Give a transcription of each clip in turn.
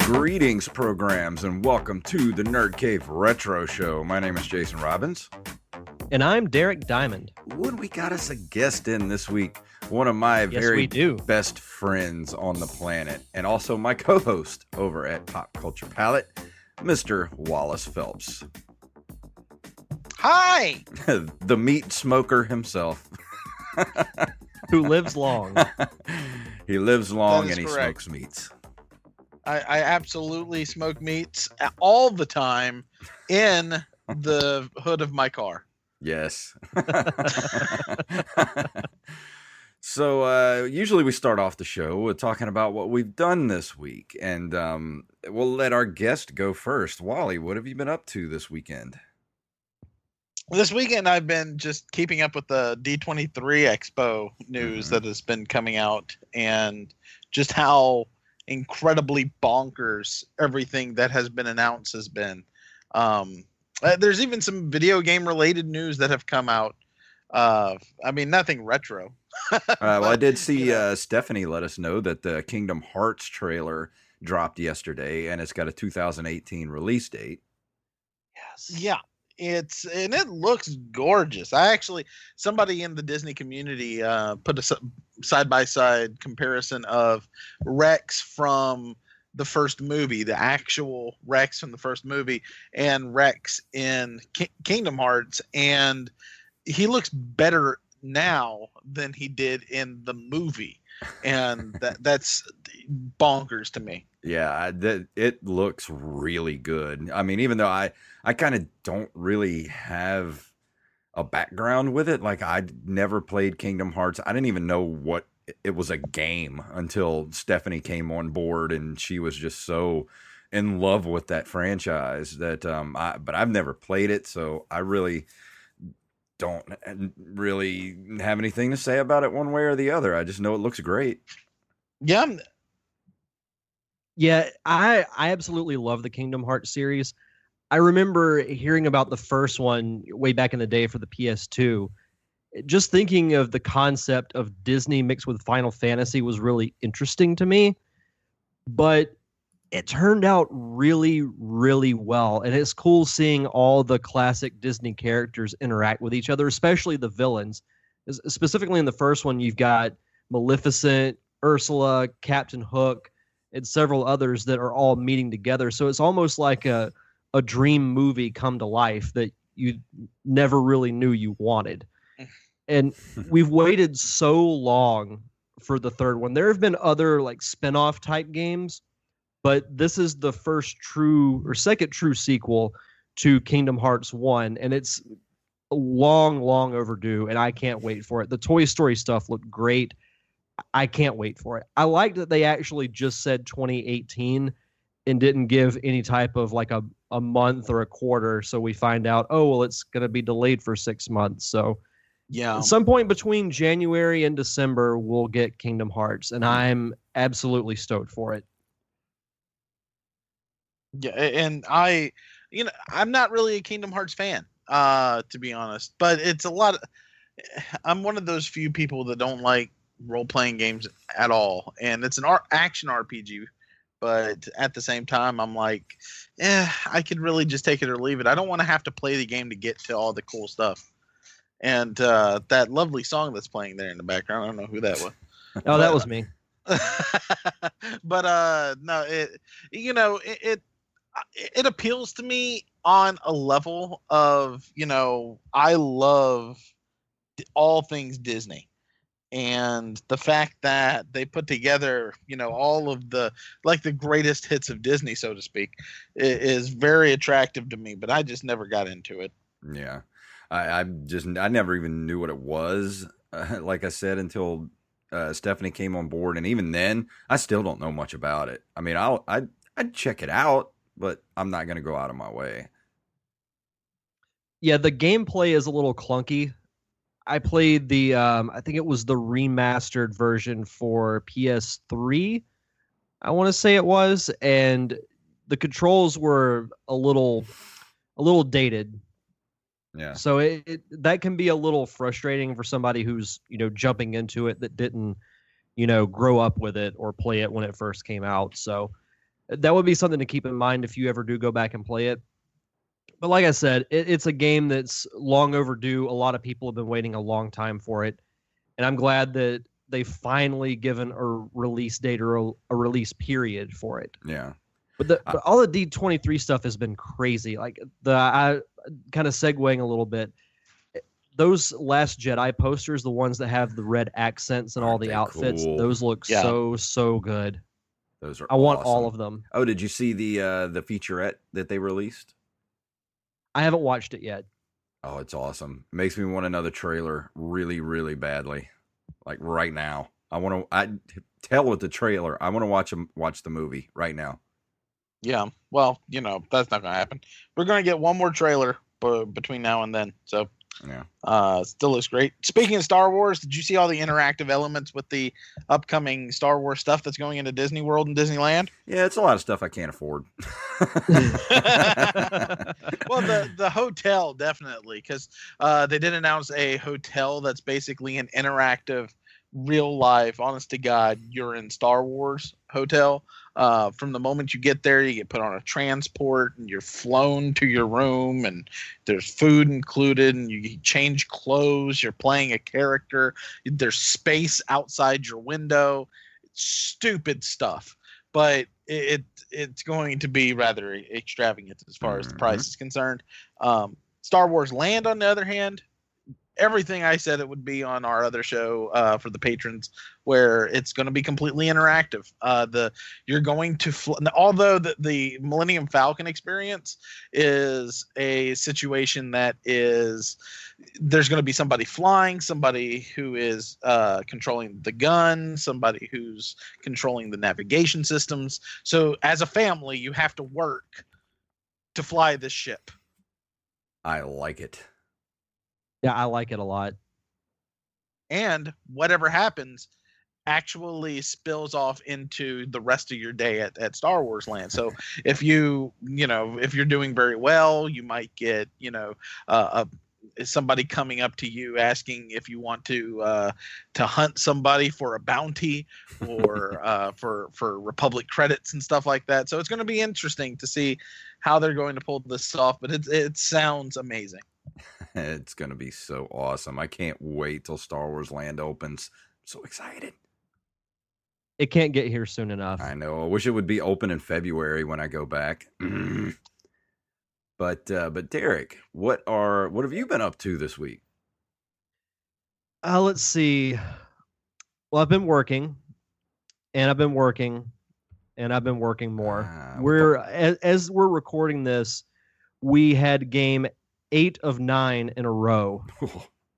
Greetings, programs, and welcome to the Nerd Cave Retro Show. My name is Jason Robbins. And I'm Derek Diamond. Wood, we got us a guest in this week. One of my very best friends on the planet, and also my co-host over at Pop Culture Palette, Mr. Wallace Phelps. Hi! The meat smoker himself. Who lives long. He lives long and he smokes meats. I absolutely smoke meats all the time in the hood of my car. Yes. So usually we start off the show with talking about what we've done this week, and we'll let our guest go first. Wally, what have you been up to this weekend? Well, this weekend I've been just keeping up with the D23 Expo news that has been coming out, and just how incredibly bonkers everything that has been announced has been. There's even some video game related news that have come out. I mean, nothing retro. Well, I did see Stephanie let us know that the Kingdom Hearts trailer dropped yesterday, and it's got a 2018 release date. Yes. Yeah. It looks gorgeous. I actually, somebody in the Disney community put a side-by-side comparison of Rex from the first movie, the actual Rex from the first movie, and Rex in Kingdom Hearts, and he looks better now than he did in the movie, and that's bonkers to me. Yeah, it looks really good. I mean, even though I kind of don't really have a background with it, like I never played Kingdom Hearts. I didn't even know what it was a game until Stephanie came on board, and she was just so in love with that franchise that but I've never played it, so I really don't have anything to say about it one way or the other. I just know it looks great. Yeah. Yeah, I absolutely love the Kingdom Hearts series. I remember hearing about the first one way back in the day for the PS2. Just thinking of the concept of Disney mixed with Final Fantasy was really interesting to me. But it turned out really, really well. And it's cool seeing all the classic Disney characters interact with each other, especially the villains. Specifically in the first one, you've got Maleficent, Ursula, Captain Hook, and several others that are all meeting together. So it's almost like a dream movie come to life that you never really knew you wanted. And we've waited so long for the third one. There have been other like spin-off type games, but this is the first true or second true sequel to Kingdom Hearts 1. And it's long, long overdue, and I can't wait for it. The Toy Story stuff looked great. I can't wait for it. I like that they actually just said 2018 and didn't give any type of like a month or a quarter. So we find out, oh, well, it's going to be delayed for 6 months. So yeah, at some point between January and December, we'll get Kingdom Hearts, and I'm absolutely stoked for it. Yeah. And I'm not really a Kingdom Hearts fan, to be honest, but it's a lot. I'm one of those few people that don't like role-playing games at all, and it's an action RPG, but at the same time I'm like, I could really just take it or leave it. I don't want to have to play the game to get to all the cool stuff. And that lovely song that's playing there in the background, I don't know who that was. Oh, that was me. But no, it appeals to me on a level of, I love all things Disney. And the fact that they put together, all of the like the greatest hits of Disney, so to speak, is very attractive to me. But I just never got into it. Yeah, I never even knew what it was, like I said, until Stephanie came on board. And even then, I still don't know much about it. I mean, I'd check it out, but I'm not going to go out of my way. Yeah, the gameplay is a little clunky. I played the, I think it was the remastered version for PS3, I want to say it was, and the controls were a little dated. Yeah. So it that can be a little frustrating for somebody who's, you know, jumping into it that didn't, you know, grow up with it or play it when it first came out. So that would be something to keep in mind if you ever do go back and play it. But like I said, it's a game that's long overdue. A lot of people have been waiting a long time for it. And I'm glad that they finally given a release date or a release period for it. Yeah. But all the D23 stuff has been crazy. Like I kind of segueing a little bit. Those Last Jedi posters, the ones that have the red accents and all the outfits, cool. Those look so good. Those are. I want awesome. All of them. Oh, did you see the featurette that they released? I haven't watched it yet. Oh, it's awesome. It makes me want another trailer really, really badly. Like right now, I want to. I tell with the trailer, I want to watch the movie right now. Yeah, well, you know, that's not going to happen. We're going to get one more trailer between now and then. So, yeah, still looks great. Speaking of Star Wars, did you see all the interactive elements with the upcoming Star Wars stuff that's going into Disney World and Disneyland? Yeah, it's a lot of stuff I can't afford. Well, the hotel, definitely, because they did announce a hotel that's basically an interactive, real life, honest to God, you're in Star Wars hotel. From the moment you get there, you get put on a transport and you're flown to your room, and there's food included, and you change clothes. You're playing a character. There's space outside your window. It's stupid stuff, but it's going to be rather extravagant as far as the price is concerned. Star Wars Land, on the other hand, everything I said it would be on our other show for the patrons, where it's going to be completely interactive. You're going to although the Millennium Falcon experience is a situation that is there's going to be somebody flying, somebody who is controlling the gun, somebody who's controlling the navigation systems. So as a family, you have to work to fly this ship. I like it. Yeah, I like it a lot. And whatever happens actually spills off into the rest of your day at Star Wars Land. So if you're doing very well, you might get, somebody coming up to you asking if you want to hunt somebody for a bounty or for Republic credits and stuff like that. So it's going to be interesting to see how they're going to pull this off, but it sounds amazing. It's going to be so awesome. I can't wait till Star Wars Land opens. I'm so excited. It can't get here soon enough. I know. I wish it would be open in February when I go back. But Derek, what have you been up to this week? Let's see. Well, I've been working and I've been working and I've been working more. As we're recording this, we had game 8 of 9 in a row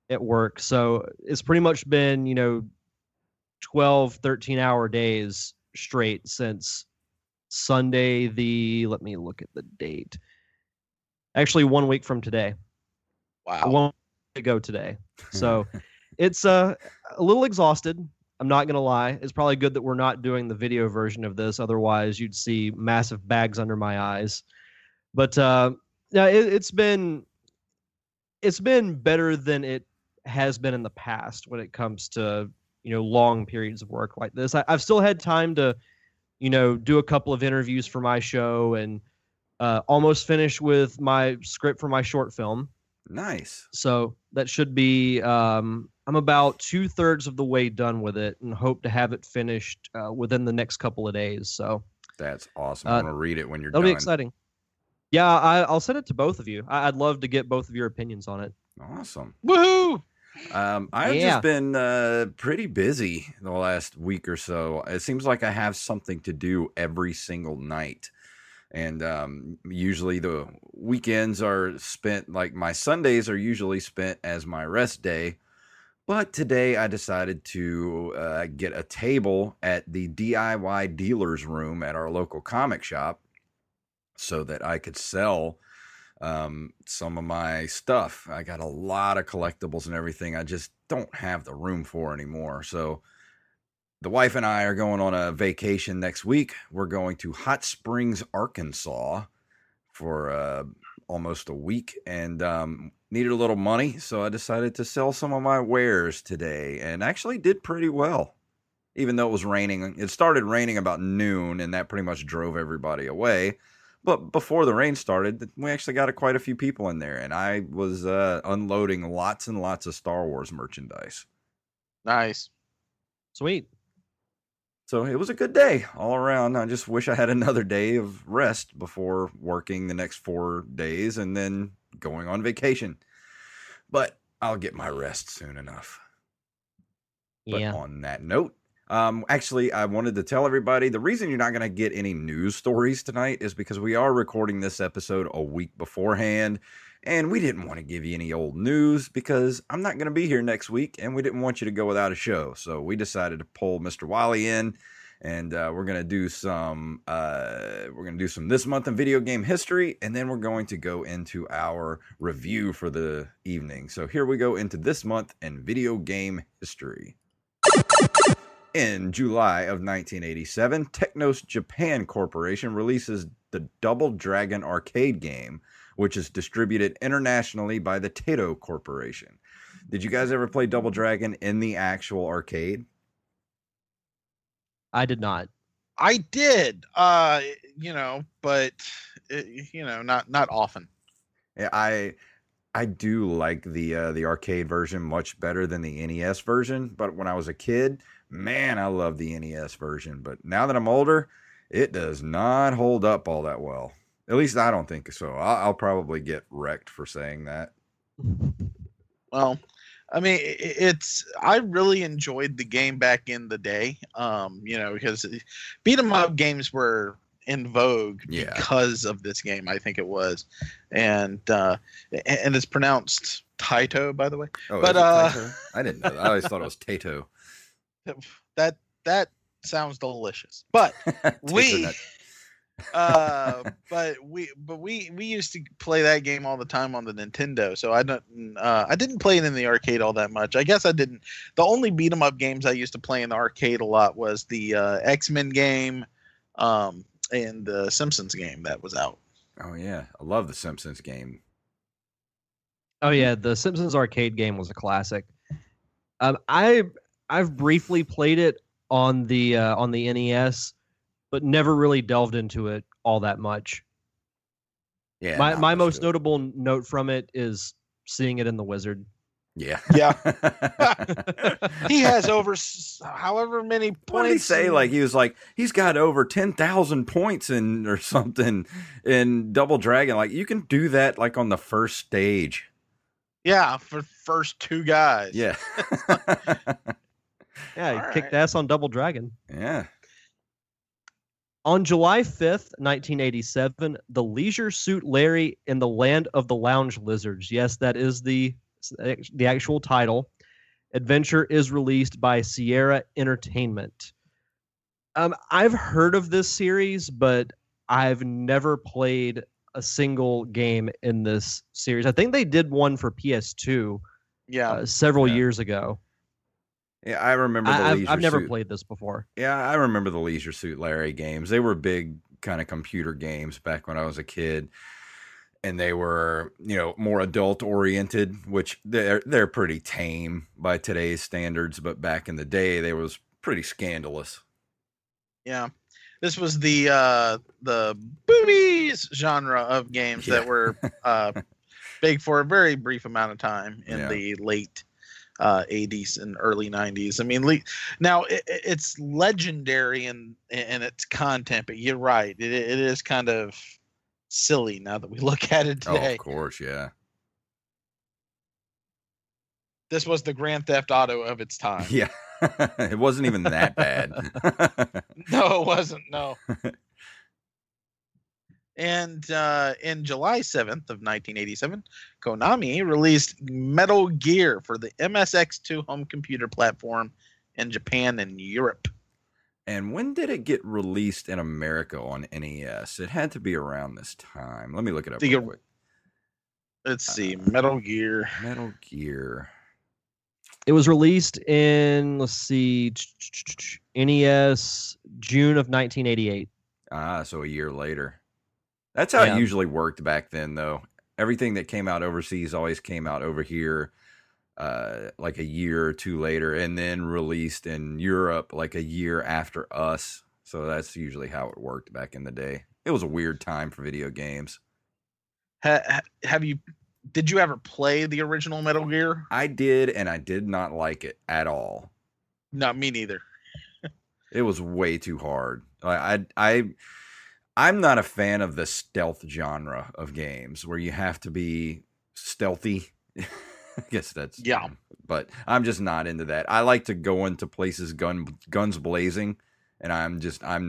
at work. So it's pretty much been, 12, 13-hour days straight since Sunday. Let me look at the date. Actually, 1 week from today. Wow. 1 week ago today. So it's a little exhausted. I'm not going to lie. It's probably good that we're not doing the video version of this. Otherwise, you'd see massive bags under my eyes. But now it's been better than it has been in the past when it comes to, long periods of work like this. I've still had time to, do a couple of interviews for my show and almost finished with my script for my short film. Nice. So that should be, I'm about 2/3 of the way done with it and hope to have it finished within the next couple of days. So that's awesome. I'm going to read it when you're done. That'll be exciting. Yeah, I'll send it to both of you. I'd love to get both of your opinions on it. Awesome. Woohoo! I've just been pretty busy the last week or so. It seems like I have something to do every single night. And usually the weekends are spent, like my Sundays are usually spent as my rest day. But today I decided to get a table at the DIY dealer's room at our local comic shop so that I could sell some of my stuff. I got a lot of collectibles and everything I just don't have the room for anymore. So the wife and I are going on a vacation next week. We're going to Hot Springs, Arkansas for almost a week, and needed a little money, so I decided to sell some of my wares today, and actually did pretty well. Even though it was raining, it started raining about noon, and that pretty much drove everybody away. But before the rain started, we actually got quite a few people in there, and I was unloading lots and lots of Star Wars merchandise. Nice. Sweet. So it was a good day all around. I just wish I had another day of rest before working the next 4 days and then going on vacation. But I'll get my rest soon enough. Yeah. But on that note, actually, I wanted to tell everybody the reason you're not going to get any news stories tonight is because we are recording this episode a week beforehand. And we didn't want to give you any old news because I'm not going to be here next week, and we didn't want you to go without a show. So we decided to pull Mr. Wally in, and we're going to do some this month in video game history, and then we're going to go into our review for the evening. So here we go into this month in video game history. In July of 1987, Technos Japan Corporation releases the Double Dragon arcade game, which is distributed internationally by the Taito Corporation. Did you guys ever play Double Dragon in the actual arcade? I did not. I did, but not often. Yeah, I do like the arcade version much better than the NES version. But when I was a kid, man, I loved the NES version. But now that I'm older, it does not hold up all that well. At least I don't think so. I'll probably get wrecked for saying that. Well, I mean, I really enjoyed the game back in the day, because beat 'em up games were in vogue because of this game, I think it was. And it's pronounced Taito, by the way. Oh, but I didn't know that. I always thought it was Taito. That sounds delicious. But we used to play that game all the time on the Nintendo, so I didn't play it in the arcade all that much. I guess I didn't. The only beat 'em up games I used to play in the arcade a lot was the X-Men game and the Simpsons game that was out. Oh yeah, I love the Simpsons game. Oh yeah, the Simpsons arcade game was a classic. I've briefly played it on the NES, but never really delved into it all that much. Yeah. My most notable note from it is seeing it in The Wizard. Yeah. Yeah. He has over however many points. What did he say? He's got over 10,000 points in or something in Double Dragon. Like, you can do that like on the first stage. Yeah, for first two guys. Yeah. Yeah, he kicked ass on Double Dragon. Yeah. On July 5th, 1987, the Leisure Suit Larry in the Land of the Lounge Lizards. Yes, that is the actual title. Adventure is released by Sierra Entertainment. I've heard of this series, but I've never played a single game in this series. I think they did one for PS2 several years ago. Yeah, I remember the Leisure Suit. I've never played this before. Yeah, I remember the Leisure Suit Larry games. They were big kind of computer games back when I was a kid. And they were, more adult-oriented, which they're pretty tame by today's standards. But back in the day, they was pretty scandalous. Yeah. This was the boobies genre of games that were big for a very brief amount of time in the late 80s and early 90s. I mean, now it's legendary in its content, but you're right. It is kind of silly now that we look at it today. Oh, of course, yeah. This was the Grand Theft Auto of its time. Yeah. It wasn't even that bad. No, it wasn't. No. And in July 7th of 1987, Konami released Metal Gear for the MSX2 home computer platform in Japan and Europe. And when did it get released in America on NES? It had to be around this time. Let me look it up real quick. Let's see. Metal Gear. Metal Gear. It was released in, let's see, NES June of 1988. Ah, so a year later. That's how it usually worked back then, though. Everything that came out overseas always came out over here like a year or two later, and then released in Europe like a year after us. So that's usually how it worked back in the day. It was a weird time for video games. Did you ever play the original Metal Gear? I did, and I did not like it at all. No, me neither. It was way too hard. I'm not a fan of the stealth genre of games where you have to be stealthy. I guess that's... Yeah. But I'm just not into that. I like to go into places guns blazing, and I'm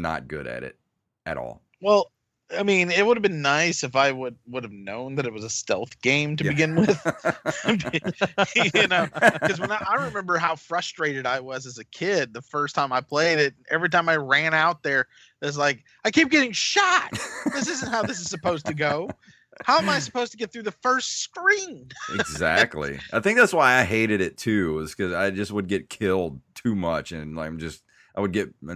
not good at it at all. Well, I mean, it would have been nice if I would have known that it was a stealth game to begin with. You know, because when I remember how frustrated I was as a kid the first time I played it. Every time I ran out there, it's like, I keep getting shot. This isn't how this is supposed to go. How am I supposed to get through the first screen? Exactly. I think that's why I hated it too, was because I just would get killed too much, and no, I don't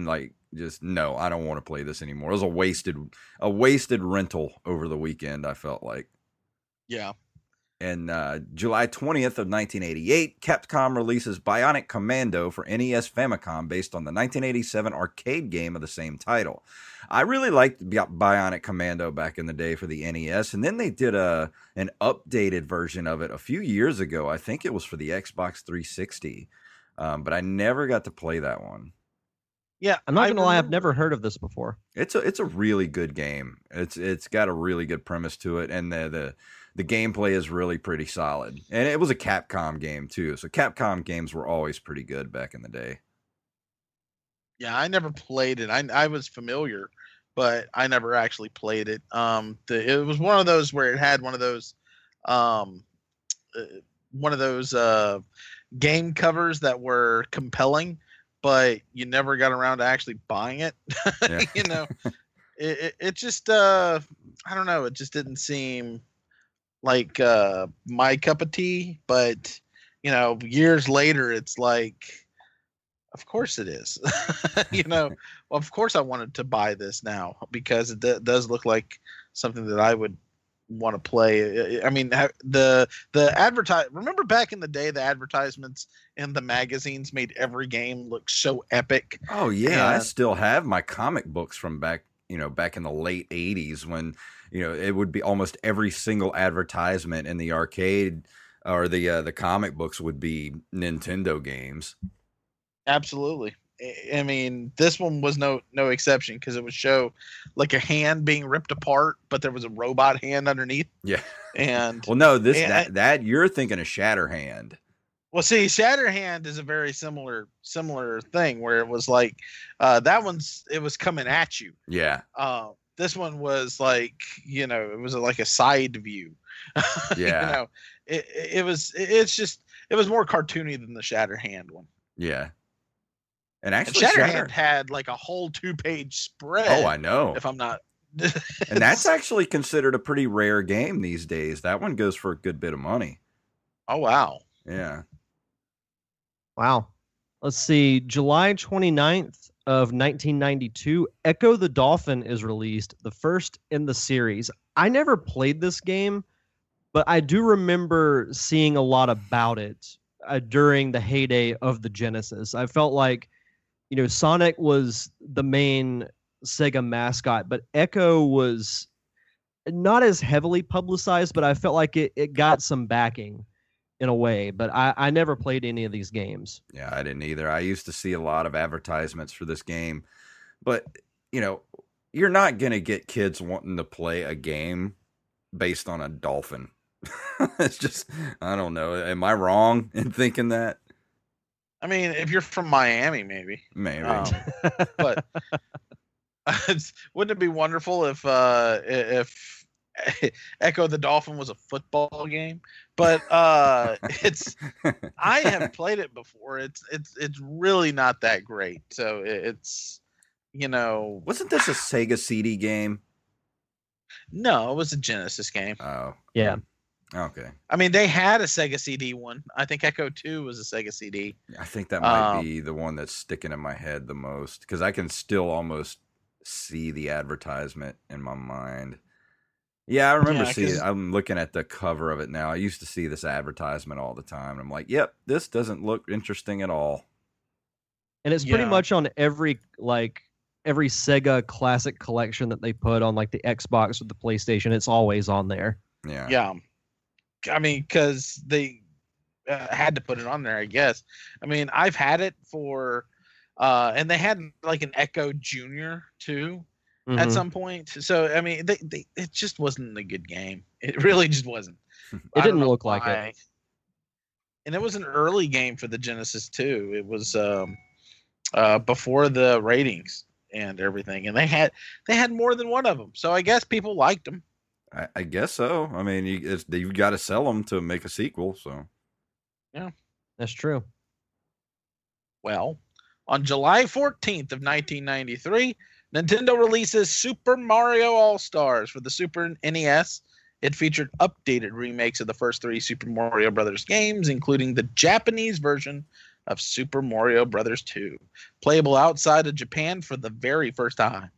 want to play this anymore. It was a wasted rental over the weekend, I felt like. Yeah. And July 20th of 1988, Capcom releases Bionic Commando for NES Famicom based on the 1987 arcade game of the same title. I really liked Bionic Commando back in the day for the NES, and then they did an updated version of it a few years ago. I think it was for the Xbox 360, but I never got to play that one. Yeah, I'm not going to lie, I've never heard of this before. It's a really good game. It's got a really good premise to it, and the gameplay is really pretty solid. And it was a Capcom game too, so Capcom games were always pretty good back in the day. Yeah, I never played it. I was familiar, but I never actually played it. It was one of those where it had one of those game covers that were compelling, but you never got around to actually buying it. Yeah. You know, it just, I don't know. It just didn't seem like my cup of tea, but you know, years later, it's like, of course it is. You know, of course I wanted to buy this now because it does look like something that I would want to play. I mean, the advertise. Remember back in the day, the advertisements and the magazines made every game look so epic. Oh yeah, I still have my comic books from back in the late 80s when, you know, it would be almost every single advertisement in the arcade or the comic books would be Nintendo games. Absolutely. I mean, this one was no exception because it would show like a hand being ripped apart, but there was a robot hand underneath. Yeah. And well, no, that you're thinking of Shatterhand. Well, see, Shatterhand is a very similar thing where it was like it was coming at you. Yeah. This one was like, you know, it was like a side view. Yeah. You know, it was more cartoony than the Shatterhand one. Yeah. And actually, Shatterhand had like a whole 2-page spread. Oh, I know. If I'm not. And that's actually considered a pretty rare game these days. That one goes for a good bit of money. Oh, wow. Yeah. Wow. Let's see. July 29th of 1992, Ecco the Dolphin is released, the first in the series. I never played this game, but I do remember seeing a lot about it during the heyday of the Genesis. I felt like, you know, Sonic was the main Sega mascot, but Echo was not as heavily publicized, but I felt like it got some backing in a way. But I never played any of these games. Yeah, I didn't either. I used to see a lot of advertisements for this game. But, you know, you're not going to get kids wanting to play a game based on a dolphin. It's just, I don't know. Am I wrong in thinking that? I mean, if you're from Miami, maybe. But Wouldn't it be wonderful if Ecco the Dolphin was a football game? But it's I have played it before. It's really not that great. So it's, you know, wasn't this a Sega CD game? No, it was a Genesis game. Oh, yeah. Okay. I mean, they had a Sega CD one. I think Ecco 2 was a Sega CD. I think that might be the one that's sticking in my head the most, because I can still almost see the advertisement in my mind. Yeah, I remember seeing it. I'm looking at the cover of it now. I used to see this advertisement all the time. And I'm like, yep, this doesn't look interesting at all. And it's pretty much on every Sega classic collection that they put on, like, the Xbox or the PlayStation. It's always on there. Yeah. Yeah. I mean, because they had to put it on there, I guess. I mean, I've had it for, and they had like an Ecco Junior too at some point. So I mean, it just wasn't a good game. It really just wasn't. It didn't look like it. And it was an early game for the Genesis too. It was before the ratings and everything, and they had more than one of them. So I guess people liked them. I guess so. I mean, you've got to sell them to make a sequel. So, yeah, that's true. Well, on July 14th of 1993, Nintendo releases Super Mario All Stars for the Super NES. It featured updated remakes of the first three Super Mario Brothers games, including the Japanese version of Super Mario Brothers 2, playable outside of Japan for the very first time.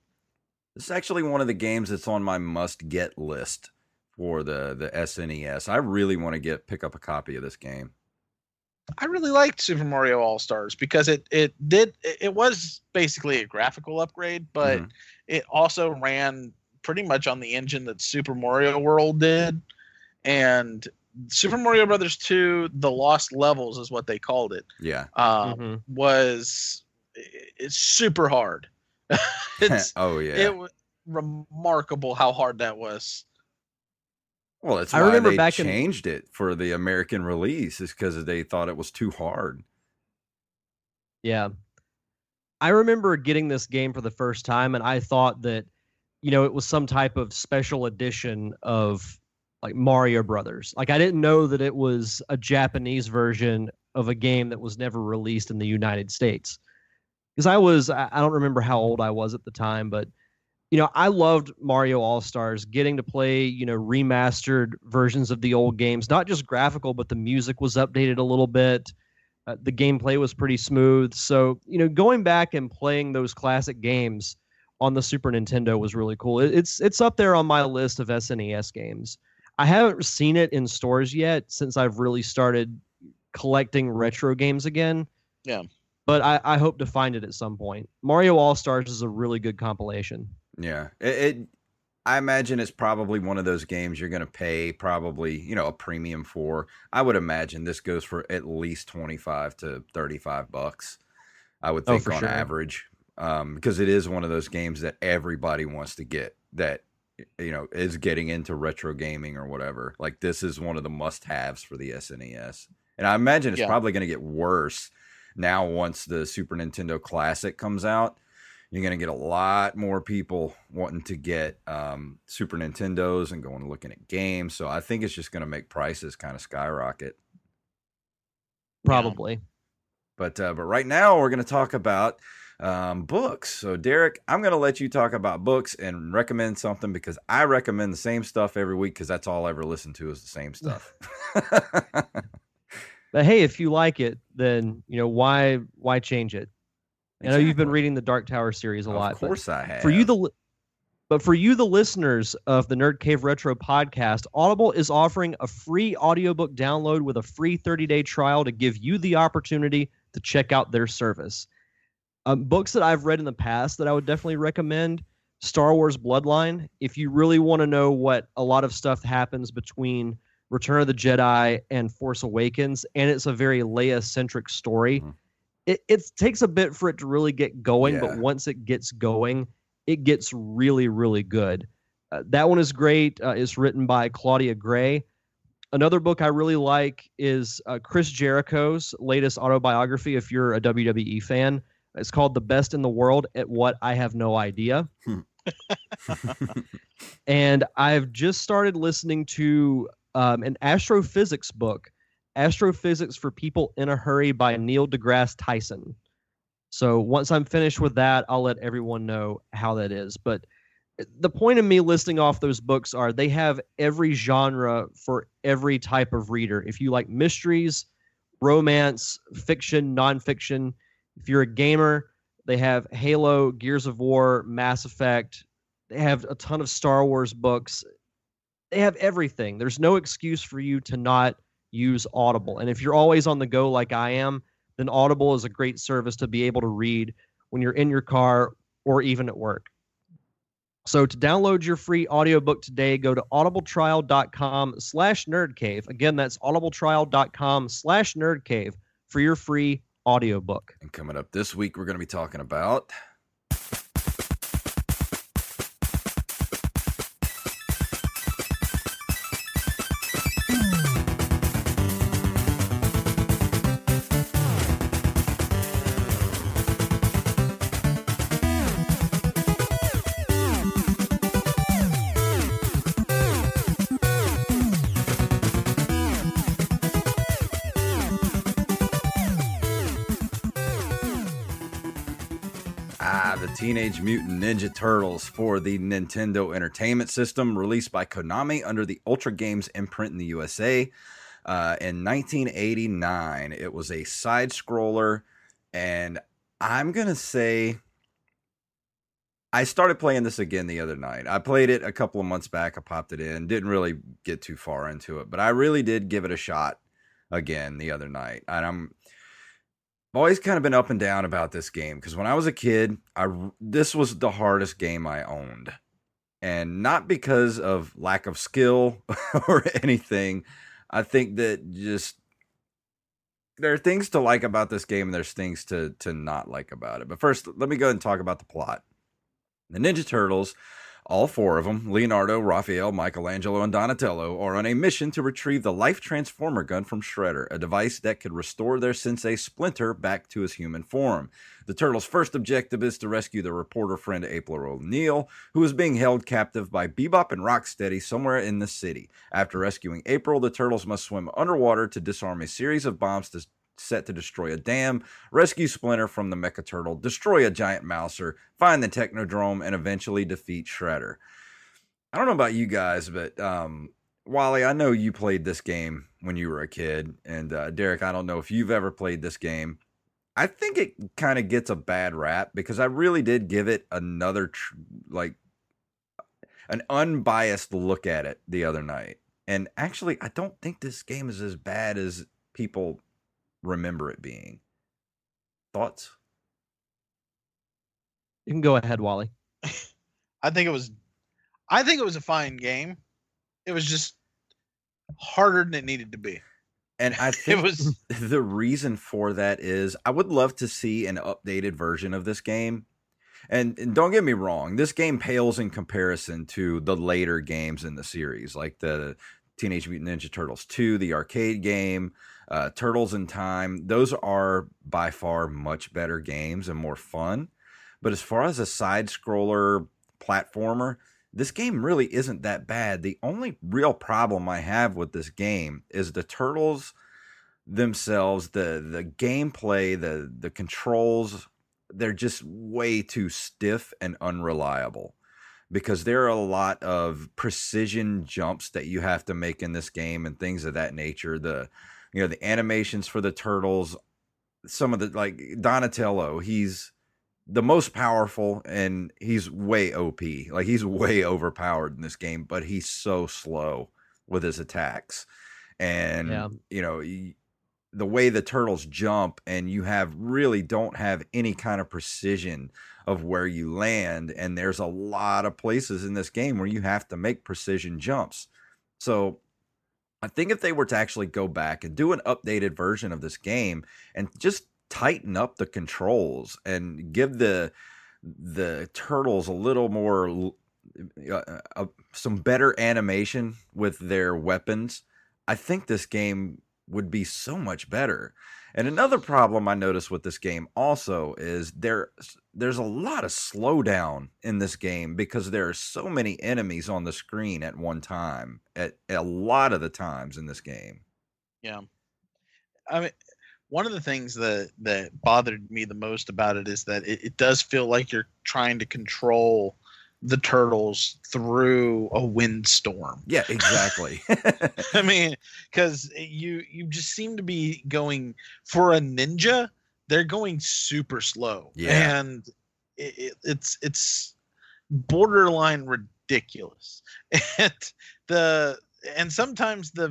This is actually one of the games that's on my must-get list for the SNES. I really want to pick up a copy of this game. I really liked Super Mario All-Stars because it was basically a graphical upgrade, but it also ran pretty much on the engine that Super Mario World did. And Super Mario Brothers 2, The Lost Levels is what they called it. Yeah. It's super hard. It was remarkable how hard that was. Well, that's why they changed it for the American release, is because they thought it was too hard. Yeah, I remember getting this game for the first time, and I thought that, you know, it was some type of special edition of like Mario Brothers. Like, I didn't know that it was a Japanese version of a game that was never released in the United States. Because I don't remember how old I was at the time, but, you know, I loved Mario All-Stars, getting to play, you know, remastered versions of the old games, not just graphical, but the music was updated a little bit. The gameplay was pretty smooth. So, you know, going back and playing those classic games on the Super Nintendo was really cool. It's up there on my list of SNES games. I haven't seen it in stores yet since I've really started collecting retro games again. Yeah. But I hope to find it at some point. Mario All-Stars is a really good compilation. Yeah. I imagine it's probably one of those games you're going to pay probably, you know, a premium for. I would imagine this goes for at least $25 to $35, I would think, on average. Because it is one of those games that everybody wants to get that, you know, is getting into retro gaming or whatever. Like, this is one of the must-haves for the SNES. And I imagine it's probably going to get worse. Now, once the Super Nintendo Classic comes out, you're going to get a lot more people wanting to get Super Nintendos and going and looking at games. So I think it's just going to make prices kind of skyrocket. Probably. Yeah. But right now, we're going to talk about books. So, Derek, I'm going to let you talk about books and recommend something, because I recommend the same stuff every week, because that's all I ever listen to is the same stuff. But hey, if you like it, then, you know, why change it? Exactly. I know you've been reading the Dark Tower series a lot. Of course I have. For you, the listeners of the Nerd Cave Retro podcast, Audible is offering a free audiobook download with a free 30-day trial to give you the opportunity to check out their service. Books that I've read in the past that I would definitely recommend: Star Wars Bloodline. If you really want to know what a lot of stuff happens between Return of the Jedi and Force Awakens, and it's a very Leia-centric story. Mm-hmm. It takes a bit for it to really get going, but once it gets going, it gets really, really good. That one is great. It's written by Claudia Gray. Another book I really like is Chris Jericho's latest autobiography, if you're a WWE fan. It's called The Best in the World at What I Have No Idea. And I've just started listening to an astrophysics book, Astrophysics for People in a Hurry by Neil deGrasse Tyson. So once I'm finished with that, I'll let everyone know how that is. But the point of me listing off those books are they have every genre for every type of reader. If you like mysteries, romance, fiction, nonfiction, if you're a gamer, they have Halo, Gears of War, Mass Effect. They have a ton of Star Wars books. They have everything. There's no excuse for you to not use Audible. And if you're always on the go like I am, then Audible is a great service to be able to read when you're in your car or even at work. So to download your free audiobook today, go to audibletrial.com/nerdcave. Again, that's audibletrial.com/nerdcave for your free audiobook. And coming up this week, we're going to be talking about Teenage Mutant Ninja Turtles for the Nintendo Entertainment System, released by Konami under the Ultra Games imprint in the USA in 1989. It was a side-scroller, and I'm going to say I started playing this again the other night. I played it a couple of months back. I popped it in. Didn't really get too far into it, but I really did give it a shot again the other night. And I've always kind of been up and down about this game because when I was a kid, this was the hardest game I owned, and not because of lack of skill or anything. I think that just there are things to like about this game and there's things to not like about it. But first, let me go ahead and talk about the plot. The Ninja Turtles, all four of them, Leonardo, Raphael, Michelangelo, and Donatello, are on a mission to retrieve the life transformer gun from Shredder, a device that could restore their sensei Splinter back to his human form. The Turtles' first objective is to rescue their reporter friend April O'Neil, who is being held captive by Bebop and Rocksteady somewhere in the city. After rescuing April, the Turtles must swim underwater to disarm a series of bombs set to destroy a dam, rescue Splinter from the Mecha Turtle, destroy a giant mouser, find the Technodrome, and eventually defeat Shredder. I don't know about you guys, but Wally, I know you played this game when you were a kid, and Derek, I don't know if you've ever played this game. I think it kind of gets a bad rap because I really did give it another, an unbiased look at it the other night. And actually, I don't think this game is as bad as people remember it being. Thoughts? You can go ahead, Wally. I think it was a fine game. It was just harder than it needed to be. And I think the reason for that is I would love to see an updated version of this game. And don't get me wrong, this game pales in comparison to the later games in the series, like the Teenage Mutant Ninja Turtles 2, the arcade game, Turtles in Time. Those are by far much better games and more fun. But as far as a side-scroller platformer, this game really isn't that bad. The only real problem I have with this game is the Turtles themselves, the gameplay, the controls. They're just way too stiff and unreliable, because there are a lot of precision jumps that you have to make in this game and things of that nature. The animations for the Turtles, some of the, like Donatello, he's the most powerful and he's way OP. Like, he's way overpowered in this game, but he's so slow with his attacks. And, the way the Turtles jump, and you don't have any kind of precision of where you land. And there's a lot of places in this game where you have to make precision jumps. So I think if they were to actually go back and do an updated version of this game and just tighten up the controls and give the Turtles a little more, some better animation with their weapons, I think this game would be so much better. And another problem I noticed with this game also is there's a lot of slowdown in this game because there are so many enemies on the screen at one time, at a lot of the times in this game. Yeah. I mean, one of the things that bothered me the most about it is that it does feel like you're trying to control the turtles through a windstorm. Yeah, exactly. I mean, because you just seem to be going for a ninja. They're going super slow. Yeah. And it's borderline ridiculous. And sometimes the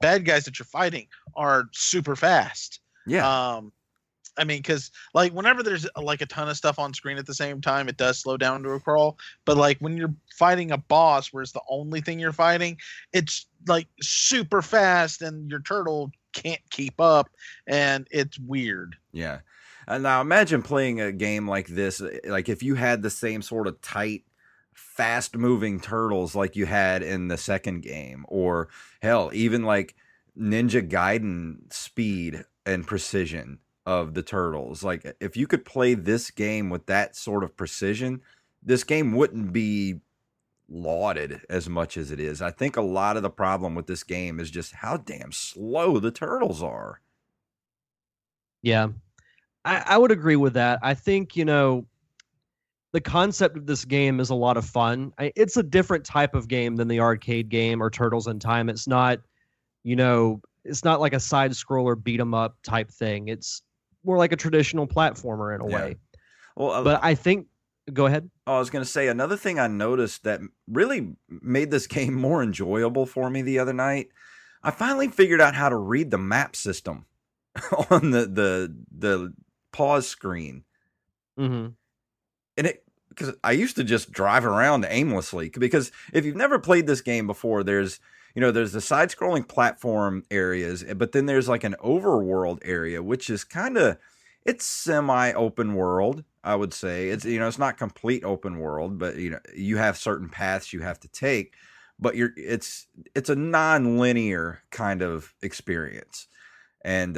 bad guys that you're fighting are super fast. Yeah. I mean, because like whenever there's like a ton of stuff on screen at the same time, it does slow down to a crawl. But like when you're fighting a boss where it's the only thing you're fighting, it's like super fast and your turtle can't keep up, and it's weird. Yeah. And now imagine playing a game like this, like if you had the same sort of tight, fast moving turtles like you had in the second game, or hell, even like Ninja Gaiden speed and precision of the turtles. Like if you could play this game with that sort of precision, this game wouldn't be lauded as much as it is. I think a lot of the problem with this game is just how damn slow the turtles are. Yeah, I would agree with that. I think, you know, the concept of this game is a lot of fun. It's a different type of game than the arcade game or Turtles in Time. It's not, you know, it's not like a side scroller beat 'em up type thing. It's more like a traditional platformer in a way. Well, but I think, go ahead. I was going to say, another thing I noticed that really made this game more enjoyable for me the other night, I finally figured out how to read the map system on the pause screen. Mm-hmm. And because I used to just drive around aimlessly, because if you've never played this game before, there's the side-scrolling platform areas, but then there's like an overworld area, which is kind of, it's semi-open world, I would say. It's, you know, it's not complete open world, but you know, you have certain paths you have to take, but it's a non-linear kind of experience. And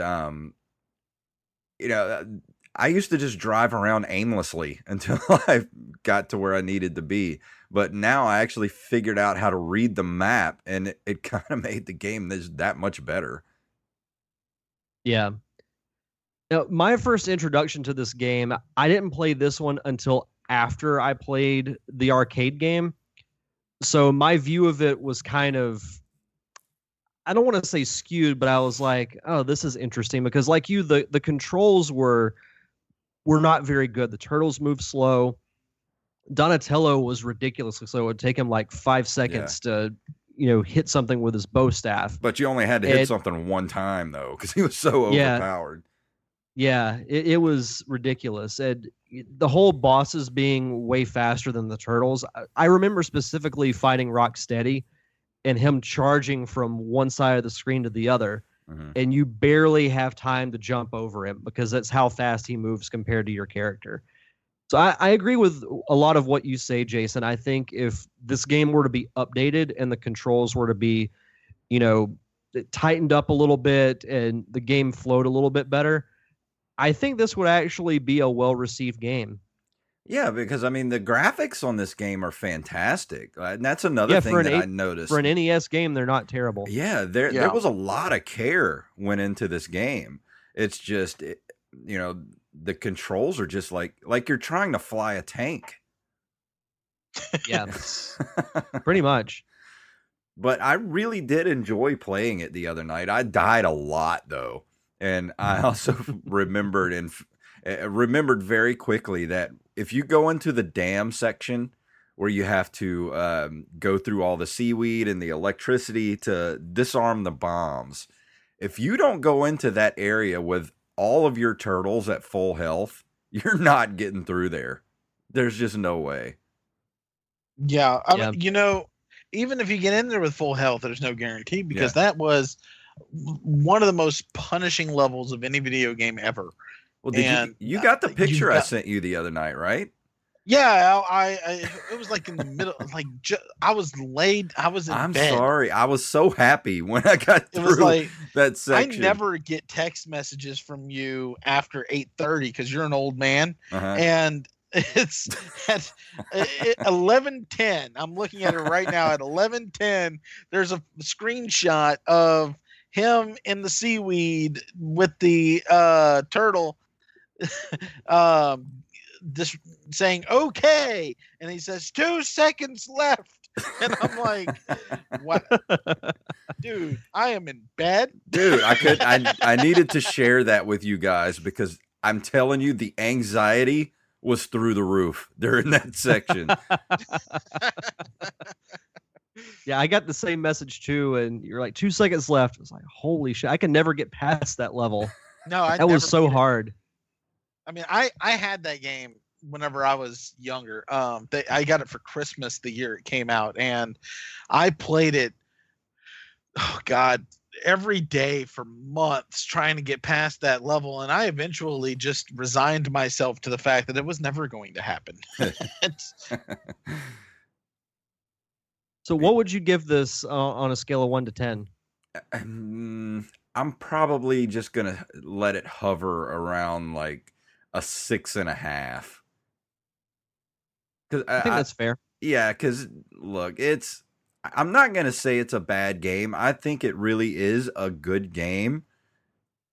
you know, I used to just drive around aimlessly until I got to where I needed to be. But now I actually figured out how to read the map, and it kind of made the game that much better. Yeah. Now, my first introduction to this game, I didn't play this one until after I played the arcade game. So my view of it was kind of, I don't want to say skewed, but I was like, oh, this is interesting. Because like you, the controls were not very good. The turtles moved slow. Donatello was ridiculously slow. It would take him like 5 seconds to, you know, hit something with his bow staff. But you only had to hit something one time though, because he was so overpowered. Yeah, it was ridiculous. And the whole bosses being way faster than the turtles. I remember specifically fighting Rocksteady and him charging from one side of the screen to the other. Mm-hmm. And you barely have time to jump over him because that's how fast he moves compared to your character. So I agree with a lot of what you say, Jason. I think if this game were to be updated and the controls were to be, you know, tightened up a little bit and the game flowed a little bit better, I think this would actually be a well-received game. Yeah, because, I mean, the graphics on this game are fantastic. And that's another thing that I noticed. For an NES game, they're not terrible. Yeah, there was a lot of care went into this game. It's just, you know, the controls are just like you're trying to fly a tank. Yeah, pretty much. But I really did enjoy playing it the other night. I died a lot though. And I also remembered very quickly that if you go into the dam section where you have to go through all the seaweed and the electricity to disarm the bombs, if you don't go into that area with all of your turtles at full health, you're not getting through there. There's just no way. Yeah. You know, even if you get in there with full health, there's no guarantee, because that was one of the most punishing levels of any video game ever. Well, you got the picture I sent you the other night, right? Yeah, I it was like in the middle, like I was laid. I was in bed. I'm sorry. I was so happy when I got through that section. I never get text messages from you after 8:30 because you're an old man, and it's at 11:10. I'm looking at it right now at 11:10. There's a screenshot of him in the seaweed with the turtle. Just saying okay, and he says 2 seconds left, and I'm like, what, dude? I am in bed, dude. I needed to share that with you guys because I'm telling you, the anxiety was through the roof during that section. Yeah, I got the same message too, and you're like 2 seconds left. I was like, holy shit, I can never get past that level. No, that was so hard. I mean, I had that game whenever I was younger. I got it for Christmas the year it came out, and I played it, oh God, every day for months trying to get past that level. And I eventually just resigned myself to the fact that it was never going to happen. So what would you give this on a scale of 1 to 10? I'm probably just going to let it hover around like a 6.5. Cause I think that's fair. Yeah, because look, I'm not going to say it's a bad game. I think it really is a good game.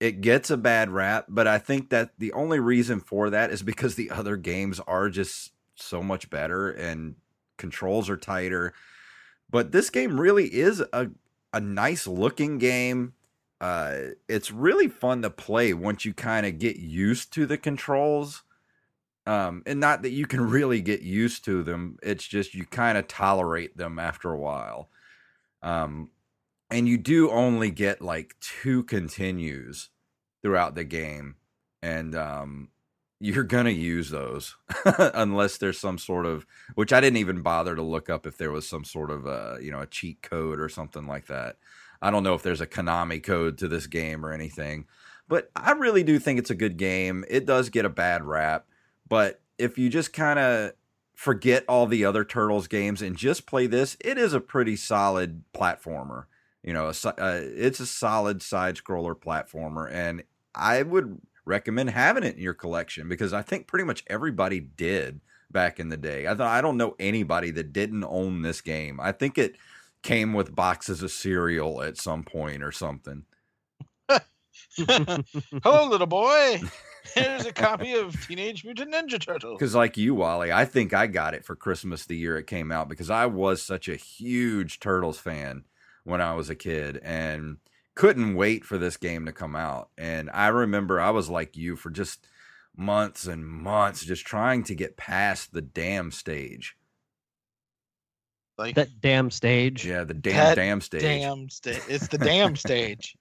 It gets a bad rap, but I think that the only reason for that is because the other games are just so much better and controls are tighter. But this game really is a nice looking game. It's really fun to play once you kind of get used to the controls. And not that you can really get used to them. It's just you kind of tolerate them after a while. And you do only get like 2 continues throughout the game. And you're going to use those unless there's some sort of, which I didn't even bother to look up if there was some sort of, a cheat code or something like that. I don't know if there's a Konami code to this game or anything, but I really do think it's a good game. It does get a bad rap, but if you just kind of forget all the other Turtles games and just play this, it is a pretty solid platformer. You know, it's a solid side-scroller platformer, and I would recommend having it in your collection because I think pretty much everybody did back in the day. I don't know anybody that didn't own this game. I think it came with boxes of cereal at some point or something. Hello, little boy. Here's a copy of Teenage Mutant Ninja Turtles. Because like you, Wally, I think I got it for Christmas the year it came out because I was such a huge Turtles fan when I was a kid and couldn't wait for this game to come out. And I remember I was like you for just months and months just trying to get past the damn stage. Like, that damn stage. Yeah, the damn stage. Damn stage. It's the damn stage.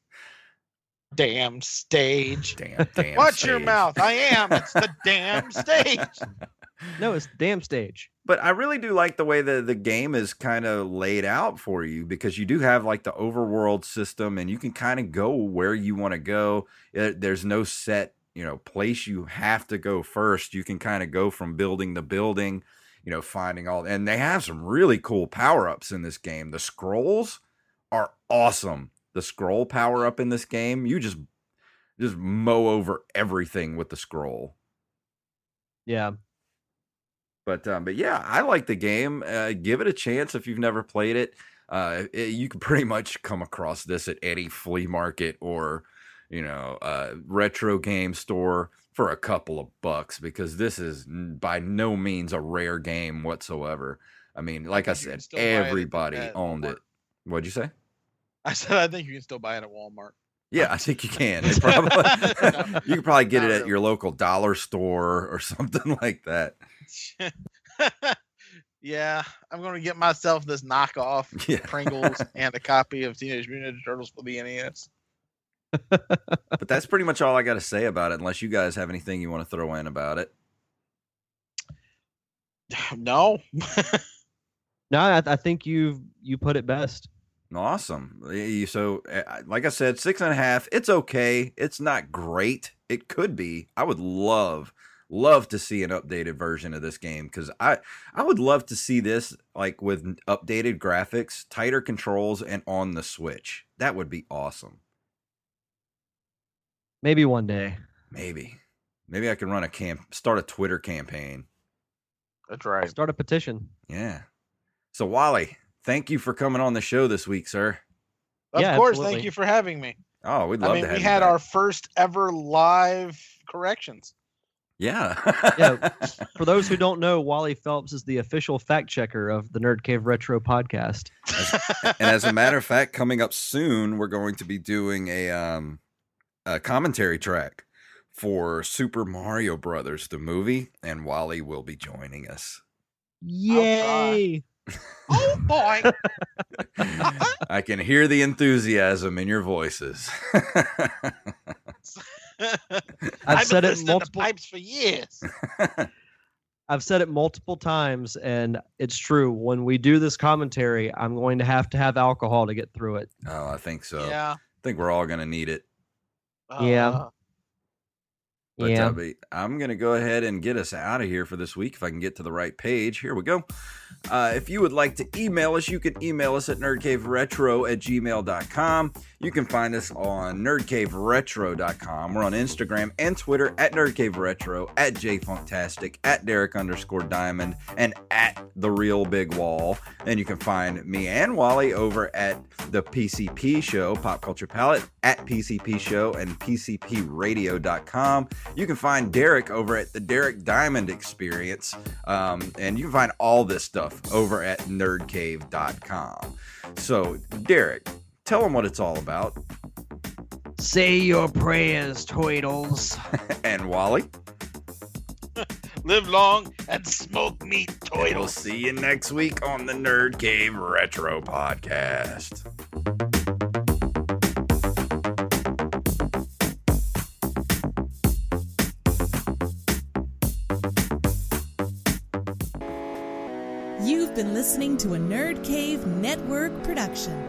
Damn stage. Damn Watch stage. Your mouth. I am. It's the damn stage. No, it's the damn stage. But I really do like the way the game is kind of laid out for you because you do have like the overworld system and you can kind of go where you want to go. There's no set, place you have to go first. You can kind of go from building to building. Finding all, and they have some really cool power-ups in this game. The scrolls are awesome. The scroll power-up in this game, you just mow over everything with the scroll. Yeah. But yeah, I like the game. Give it a chance if you've never played it. You can pretty much come across this at any flea market or, retro game store for a couple of bucks because this is by no means a rare game whatsoever. I mean, like I said, everybody owned it. What'd you say? I said, I think you can still buy it at Walmart. Yeah, I think you can. You can probably get it at your local dollar store or something like that. Yeah, I'm going to get myself this knockoff Pringles and a copy of Teenage Mutant Ninja Turtles for the NES. But that's pretty much all I got to say about it, unless you guys have anything you want to throw in about it. No. No, I think you put it best. Awesome. So, like I said, 6.5. It's okay. It's not great. It could be. I would love love to see an updated version of this game, because I would love to see this like with updated graphics, tighter controls, and on the Switch. That would be awesome. Maybe one day. Maybe I can run a start a Twitter campaign. That's right. Start a petition. Yeah. So Wally, thank you for coming on the show this week, sir. Of course, absolutely. Thank you for having me. Oh, we'd love to have you. We had our first ever live corrections. Yeah. Yeah. For those who don't know, Wally Phelps is the official fact checker of the Nerd Cave Retro podcast. And as a matter of fact, coming up soon, we're going to be doing a commentary track for Super Mario Brothers, the movie, and Wally will be joining us. Yay! Oh boy! I can hear the enthusiasm in your voices. I've said it multiple times for years. I've said it multiple times, and it's true. When we do this commentary, I'm going to have alcohol to get through it. Oh, I think so. Yeah, I think we're all going to need it. Yeah. But yeah. I'm going to go ahead and get us out of here for this week if I can get to the right page. Here we go. If you would like to email us, you can email us at nerdcaveretro@gmail.com. You can find us on nerdcaveretro.com. We're on Instagram and Twitter at nerdcaveretro, at jfunktastic, at Derek_Diamond, and at The Real Big Wall. And you can find me and Wally over at the PCP Show, Pop Culture Palette, at PCP Show, and PCPradio.com. You can find Derek over at the Derek Diamond Experience, and you can find all this stuff over at nerdcave.com. So, Derek, tell them what it's all about. Say your prayers, Toidles. And Wally? Live long and smoke meat, Toidles. We'll see you next week on the Nerd Cave Retro Podcast. You've been listening to a Nerd Cave Network production.